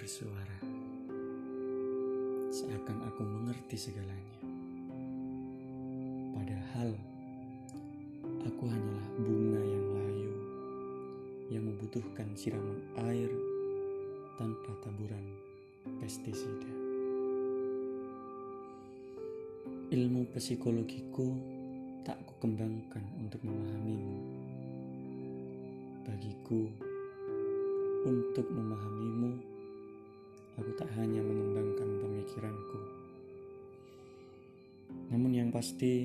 bersuara, seakan aku mengerti segalanya. Padahal aku hanyalah bunga yang layu, yang membutuhkan siraman air tanpa taburan pestisida. Ilmu psikologiku tak kukembangkan untuk memahamimu. Bagiku, untuk memahamimu, aku tak hanya mengembangkan pemikiranku, namun yang pasti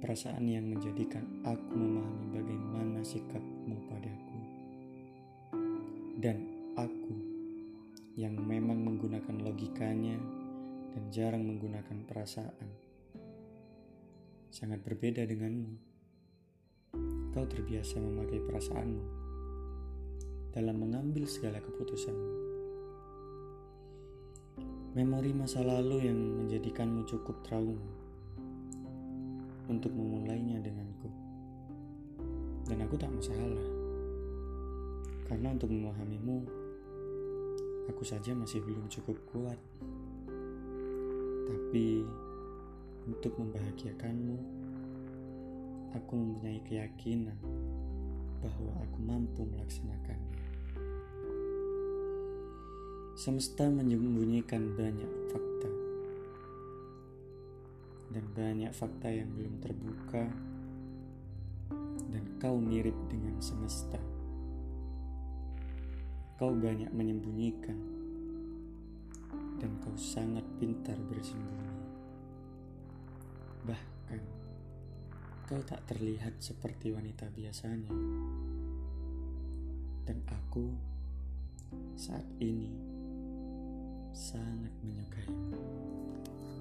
perasaan yang menjadikan aku memahami bagaimana sikapmu padaku. Dan aku yang memang menggunakan logikanya dan jarang menggunakan perasaan, sangat berbeda denganmu. Kau terbiasa memakai perasaanmu dalam mengambil segala keputusanmu. Memori masa lalu yang menjadikanmu cukup trauma untuk memulainya denganku. Dan aku tak masalah, karena untuk memahamimu, aku saja masih belum cukup kuat. Tapi untuk membahagiakanmu, aku mempunyai keyakinan bahwa aku mampu melaksanakannya. Semesta menyembunyikan banyak fakta, dan banyak fakta yang belum terbuka, dan kau mirip dengan semesta. Kau banyak menyembunyikan, dan kau sangat pintar bersembunyi. Bahkan kau tak terlihat seperti wanita biasanya. Dan aku saat ini sangat menyukaimu.